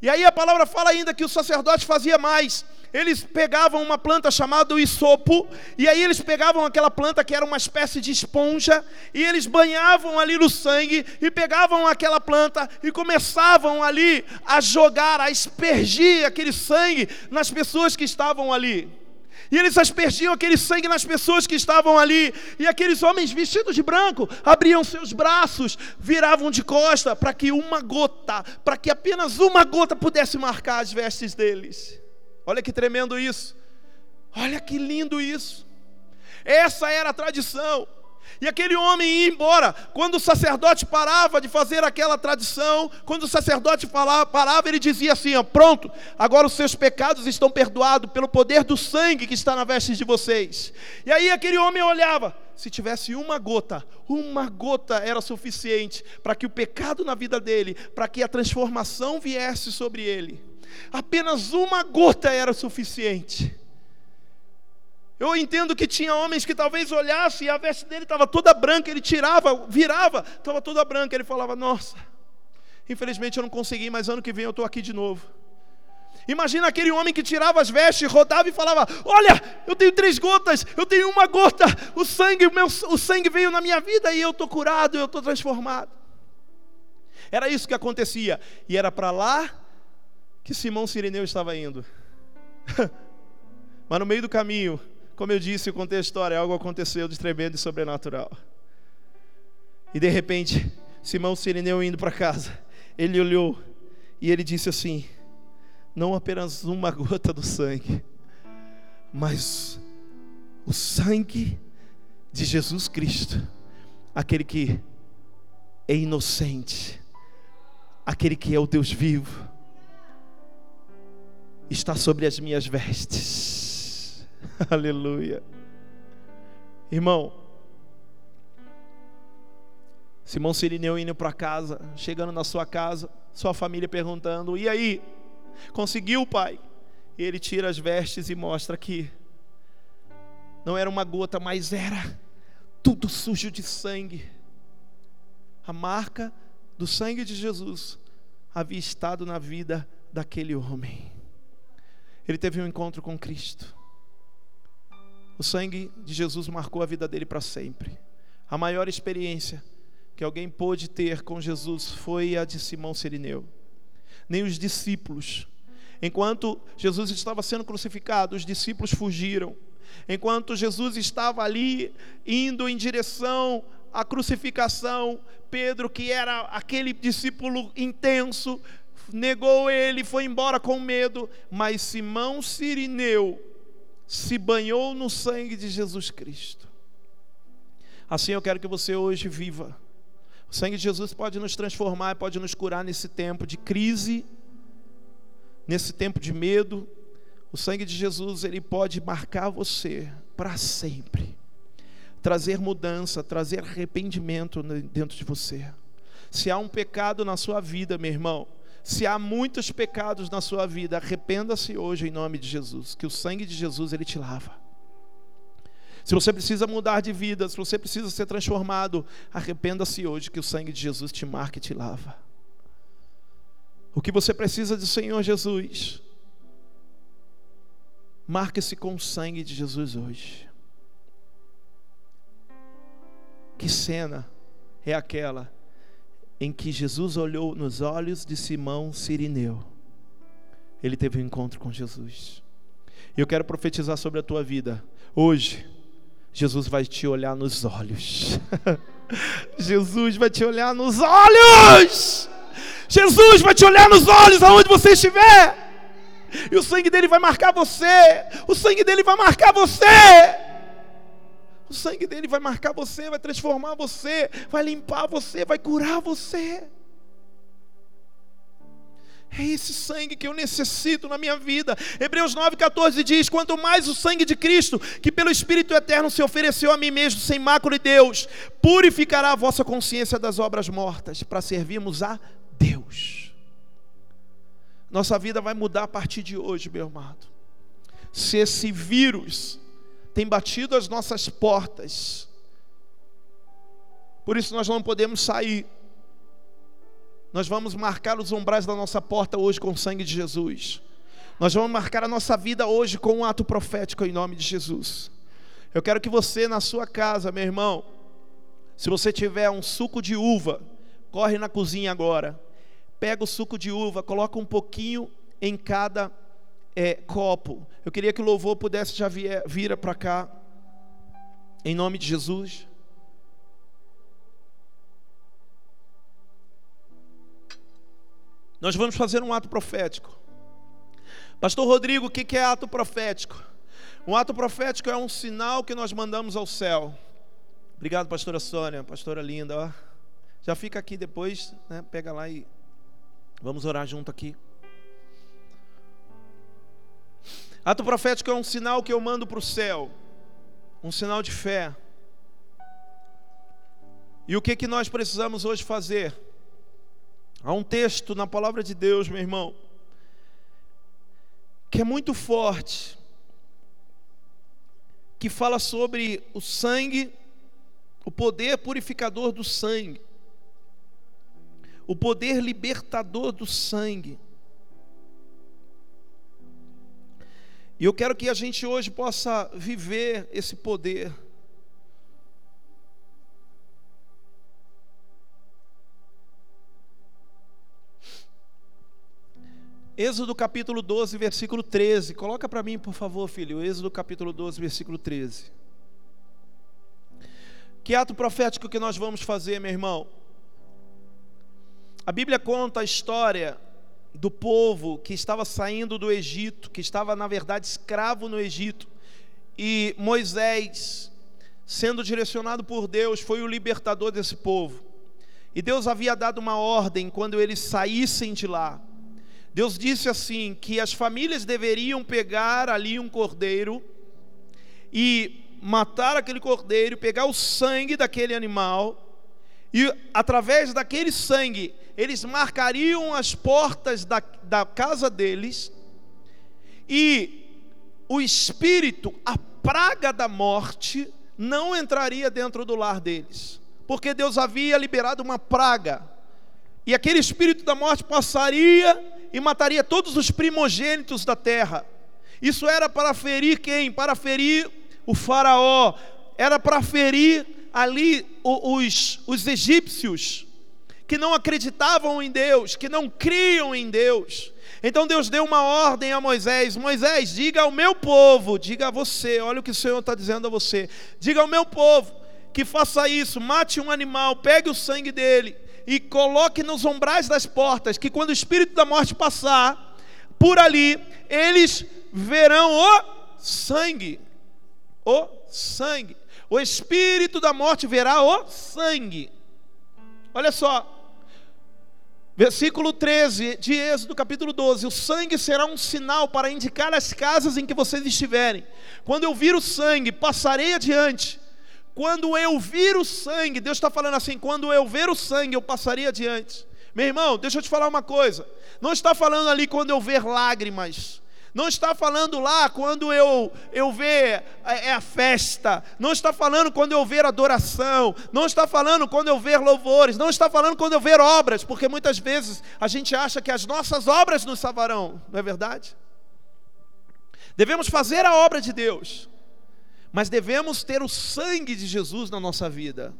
E aí a palavra fala ainda que o sacerdote fazia mais. Eles pegavam uma planta chamada isopo, e aí eles pegavam aquela planta que era uma espécie de esponja, e eles banhavam ali no sangue, e pegavam aquela planta, e começavam ali a jogar, a aspergir aquele sangue nas pessoas que estavam ali. E eles aspergiam aquele sangue nas pessoas que estavam ali, e aqueles homens vestidos de branco abriam seus braços, viravam de costa, para que uma gota, para que apenas uma gota pudesse marcar as vestes deles. Olha que tremendo isso, olha que lindo isso. Essa era a tradição. E aquele homem ia embora. Quando o sacerdote parava de fazer aquela tradição, quando o sacerdote parava, ele dizia assim, ó, pronto, agora os seus pecados estão perdoados pelo poder do sangue que está na veste de vocês. E aí aquele homem olhava, se tivesse uma gota era suficiente para que o pecado na vida dele, para que a transformação viesse sobre ele. Apenas uma gota era suficiente. Eu entendo que tinha homens que talvez olhassem e a veste dele estava toda branca, ele tirava, virava, estava toda branca, ele falava, nossa, infelizmente eu não consegui, mas ano que vem eu estou aqui de novo. Imagina aquele homem que tirava as vestes, rodava e falava, olha, eu tenho 3 gotas, eu tenho uma gota, o sangue veio na minha vida e eu estou curado, eu estou transformado. Era isso que acontecia, e era para lá que Simão Cireneu estava indo. Mas no meio do caminho, como eu disse, eu contei a história, algo aconteceu de tremendo e sobrenatural. E de repente, Simão Cireneu indo para casa, ele olhou e ele disse assim, não apenas uma gota do sangue, mas o sangue de Jesus Cristo, aquele que é inocente, aquele que é o Deus vivo, está sobre as minhas vestes. Aleluia. Irmão, Simão Cirineu indo para casa, chegando na sua casa, sua família perguntando, e aí, conseguiu, pai? E ele tira as vestes e mostra que não era uma gota, mas era tudo sujo de sangue. A marca do sangue de Jesus havia estado na vida daquele homem. Ele teve um encontro com Cristo. O sangue de Jesus marcou a vida dele para sempre. A maior experiência que alguém pôde ter com Jesus foi a de Simão Cirineu. Nem os discípulos, enquanto Jesus estava sendo crucificado, os discípulos fugiram. Enquanto Jesus estava ali, indo em direção à crucificação, Pedro, que era aquele discípulo intenso, negou ele, foi embora com medo, mas Simão Cirineu se banhou no sangue de Jesus Cristo. Assim eu quero que você hoje viva. O sangue de Jesus pode nos transformar, pode nos curar nesse tempo de crise, nesse tempo de medo. O sangue de Jesus, ele pode marcar você para sempre, trazer mudança, trazer arrependimento dentro de você. Se há um pecado na sua vida, meu irmão, se há muitos pecados na sua vida, arrependa-se hoje em nome de Jesus, que o sangue de Jesus, ele te lava. Se você precisa mudar de vida, se você precisa ser transformado, arrependa-se hoje, que o sangue de Jesus te marca e te lava. O que você precisa do Senhor Jesus, marque-se com o sangue de Jesus hoje. Que cena é aquela em que Jesus olhou nos olhos de Simão Cirineu? Ele teve um encontro com Jesus. E eu quero profetizar sobre a tua vida. Hoje, Jesus vai te olhar nos olhos. Jesus vai te olhar nos olhos. Jesus vai te olhar nos olhos aonde você estiver. E o sangue dele vai marcar você. O sangue dele vai marcar você. O sangue dele vai marcar você, vai transformar você, vai limpar você, vai curar você. É esse sangue que eu necessito na minha vida. Hebreus 9,14 diz: quanto mais o sangue de Cristo, que pelo Espírito Eterno se ofereceu a mim mesmo sem mácula, e Deus purificará a vossa consciência das obras mortas, para servirmos a Deus. Nossa vida vai mudar a partir de hoje, meu amado. Se esse vírus tem batido as nossas portas, por isso nós não podemos sair. Nós vamos marcar os umbrais da nossa porta hoje com o sangue de Jesus. Nós vamos marcar a nossa vida hoje com um ato profético em nome de Jesus. Eu quero que você, na sua casa, meu irmão, se você tiver um suco de uva, corre na cozinha agora, pega o suco de uva, coloca um pouquinho em cada copo. Eu queria que o louvor pudesse já vir para cá, em nome de Jesus. Nós vamos fazer um ato profético. Pastor Rodrigo, o que é ato profético? Um ato profético é um sinal que nós mandamos ao céu. Obrigado, pastora Sônia, pastora linda. Ó. Já fica aqui depois, né? Pega lá e vamos orar junto aqui. Ato profético é um sinal que eu mando para o céu. Um sinal de fé. E o que nós precisamos hoje fazer? Há um texto na palavra de Deus, meu irmão, que é muito forte, que fala sobre o sangue, o poder purificador do sangue, o poder libertador do sangue. E eu quero que a gente hoje possa viver esse poder. Êxodo capítulo 12, versículo 13. Coloca para mim, por favor, filho. Êxodo capítulo 12, versículo 13. Que ato profético que nós vamos fazer, meu irmão? A Bíblia conta a história do povo que estava saindo do Egito, que estava, na verdade, escravo no Egito. E Moisés, sendo direcionado por Deus, foi o libertador desse povo. E Deus havia dado uma ordem quando eles saíssem de lá. Deus disse assim, que as famílias deveriam pegar ali um cordeiro e matar aquele cordeiro, pegar o sangue daquele animal, e através daquele sangue, eles marcariam as portas da casa deles, e o espírito, a praga da morte, não entraria dentro do lar deles, porque Deus havia liberado uma praga, e aquele espírito da morte passaria e mataria todos os primogênitos da terra. Isso era para ferir quem? Para ferir o faraó, era para ferir ali os egípcios, que não acreditavam em Deus, que não criam em Deus. Então Deus deu uma ordem a Moisés: Moisés, diga ao meu povo, diga a você, olha o que o Senhor está dizendo a você, diga ao meu povo que faça isso, mate um animal, pegue o sangue dele, e coloque nos umbrais das portas, que quando o espírito da morte passar por ali, eles verão o sangue. O sangue. O espírito da morte verá o sangue. Olha só. Versículo 13 de Êxodo capítulo 12. O sangue será um sinal para indicar as casas em que vocês estiverem. Quando eu vir o sangue, passarei adiante. Quando eu vir o sangue, Deus está falando assim, quando eu ver o sangue, eu passaria adiante. Meu irmão, deixa eu te falar uma coisa. Não está falando ali quando eu ver lágrimas. Não está falando lá quando eu ver a festa. Não está falando quando eu ver adoração. Não está falando quando eu ver louvores. Não está falando quando eu ver obras. Porque muitas vezes a gente acha que as nossas obras nos salvarão. Não é verdade? Devemos fazer a obra de Deus. Mas devemos ter o sangue de Jesus na nossa vida.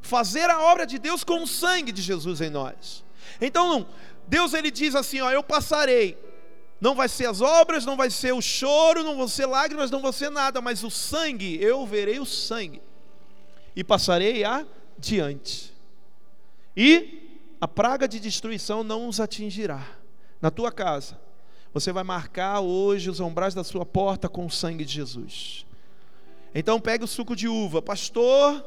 Fazer a obra de Deus com o sangue de Jesus em nós. Então, Deus ele diz assim, ó, eu passarei. Não vai ser as obras, não vai ser o choro, não vão ser lágrimas, não vão ser nada. Mas o sangue, eu verei o sangue. E passarei adiante. E a praga de destruição não os atingirá. Na tua casa, você vai marcar hoje os umbrais da sua porta com o sangue de Jesus. Então pegue o suco de uva, pastor,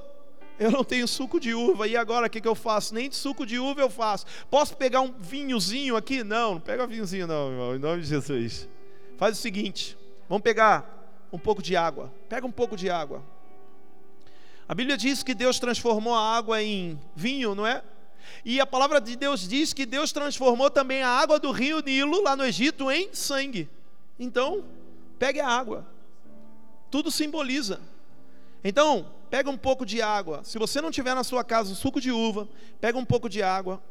Eu não tenho suco de uva, e agora o que eu faço? Nem de suco de uva eu faço. Posso pegar um vinhozinho aqui? Não, não pega vinhozinho não, irmão, em nome de Jesus. Faz o seguinte, vamos pegar um pouco de água. Pega um pouco de água. A Bíblia diz que Deus transformou a água em vinho, não é? E a palavra de Deus diz que Deus transformou também a água do rio Nilo, lá no Egito, em sangue. Então, pegue a água. Tudo simboliza. Então, pega um pouco de água. Se você não tiver na sua casa o suco de uva, pega um pouco de água.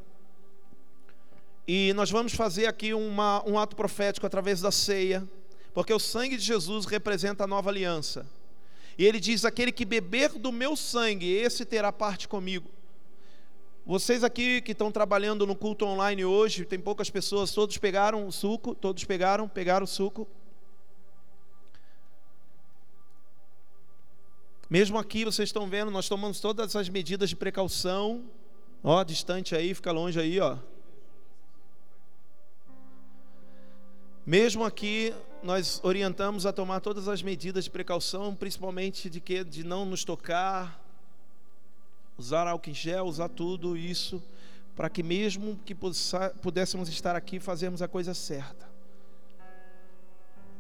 E nós vamos fazer aqui um ato profético através da ceia, porque o sangue de Jesus representa a nova aliança. E ele diz, aquele que beber do meu sangue, esse terá parte comigo. Vocês aqui que estão trabalhando no culto online hoje, tem poucas pessoas, todos pegaram o suco, todos pegaram o suco. Mesmo aqui, vocês estão vendo, nós tomamos todas as medidas de precaução. Ó, distante aí, fica longe aí, ó. Mesmo aqui, nós orientamos a tomar todas as medidas de precaução, principalmente de que? De não nos tocar, usar álcool em gel, usar tudo isso, para que mesmo que pudéssemos estar aqui, fazermos a coisa certa.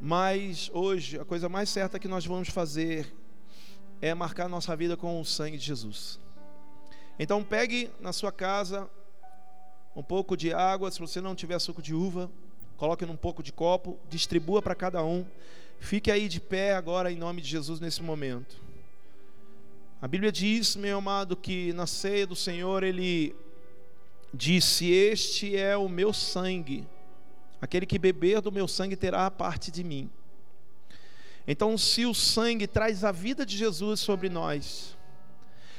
Mas hoje, a coisa mais certa que nós vamos fazer é marcar nossa vida com o sangue de Jesus. Então pegue na sua casa um pouco de água, se você não tiver suco de uva, coloque num pouco de copo, distribua para cada um. Fique aí de pé agora em nome de Jesus nesse momento. A Bíblia diz, meu amado, que na ceia do Senhor ele disse, este é o meu sangue, aquele que beber do meu sangue terá a parte de mim. Então se o sangue traz a vida de Jesus sobre nós,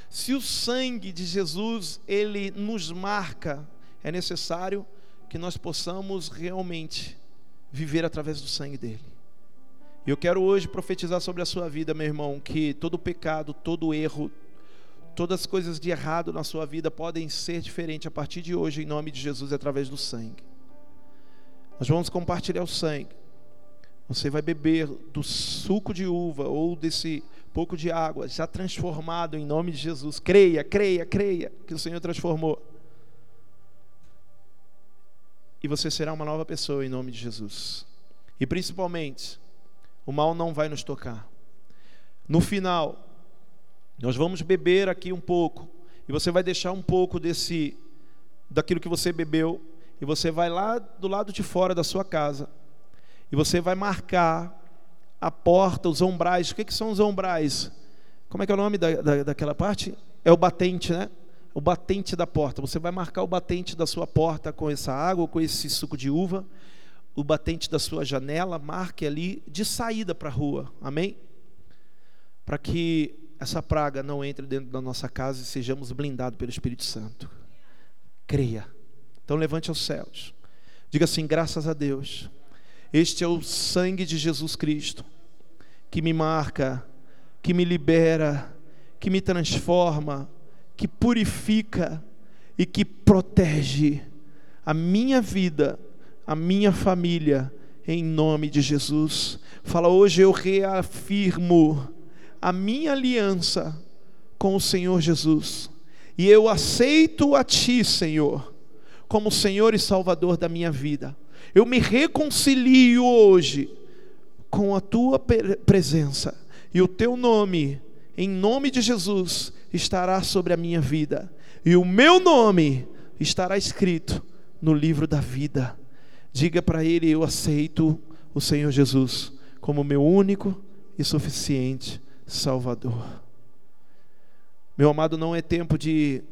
se o sangue de Jesus ele nos marca, é necessário que nós possamos realmente viver através do sangue dele. E eu quero hoje profetizar sobre a sua vida, meu irmão, que todo pecado, todo erro, todas as coisas de errado na sua vida podem ser diferentes a partir de hoje, em nome de Jesus, através do sangue. Nós vamos compartilhar o sangue. Você vai beber do suco de uva ou desse pouco de água, já transformado em nome de Jesus. Creia, creia, creia que o Senhor transformou. E você será uma nova pessoa em nome de Jesus. E principalmente, o mal não vai nos tocar. No final, nós vamos beber aqui um pouco. E você vai deixar um pouco daquilo que você bebeu. E você vai lá do lado de fora da sua casa. E você vai marcar a porta, os ombrais. O que são os ombrais? Como é que é o nome daquela parte? É o batente, né? O batente da porta, você vai marcar o batente da sua porta com essa água, com esse suco de uva, o batente da sua janela, marque ali de saída para a rua, amém? Para que essa praga não entre dentro da nossa casa e sejamos blindados pelo Espírito Santo. Creia. Então levante aos céus, diga assim, graças a Deus, este é o sangue de Jesus Cristo, que me marca, que me libera, que me transforma, que purifica e que protege a minha vida, a minha família, em nome de Jesus. Fala, hoje eu reafirmo a minha aliança com o Senhor Jesus, e eu aceito a Ti, Senhor, como Senhor e Salvador da minha vida. Eu me reconcilio hoje com a Tua presença e o Teu nome, em nome de Jesus, estará sobre a minha vida, e o meu nome estará escrito no livro da vida. Diga para ele, eu aceito o Senhor Jesus como meu único e suficiente Salvador. Meu amado, não é tempo de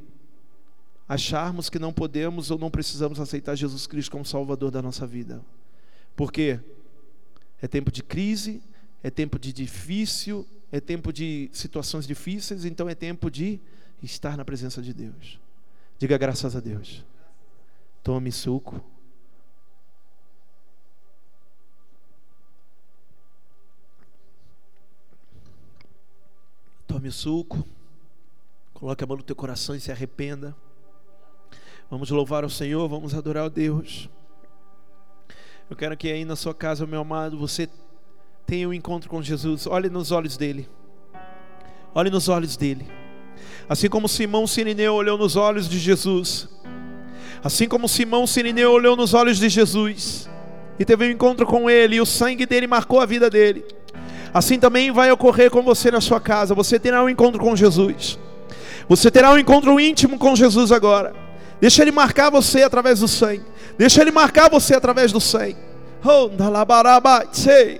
acharmos que não podemos ou não precisamos aceitar Jesus Cristo como Salvador da nossa vida, porque é tempo de crise, é tempo de difícil, é tempo de situações difíceis, então é tempo de estar na presença de Deus. Diga graças a Deus. Tome suco. Tome o suco. Coloque a mão no teu coração e se arrependa. Vamos louvar ao Senhor, vamos adorar a Deus. Eu quero que aí na sua casa, meu amado, você tenha um encontro com Jesus. Olhe nos olhos dele. Olhe nos olhos dele. Assim como Simão Sirineu olhou nos olhos de Jesus, assim como Simão Sirineu olhou nos olhos de Jesus e teve um encontro com Ele, e o sangue dele marcou a vida dele, assim também vai ocorrer com você na sua casa. Você terá um encontro com Jesus, você terá um encontro íntimo com Jesus agora. Deixa Ele marcar você através do sangue, deixa Ele marcar você através do sangue. Oh, sei.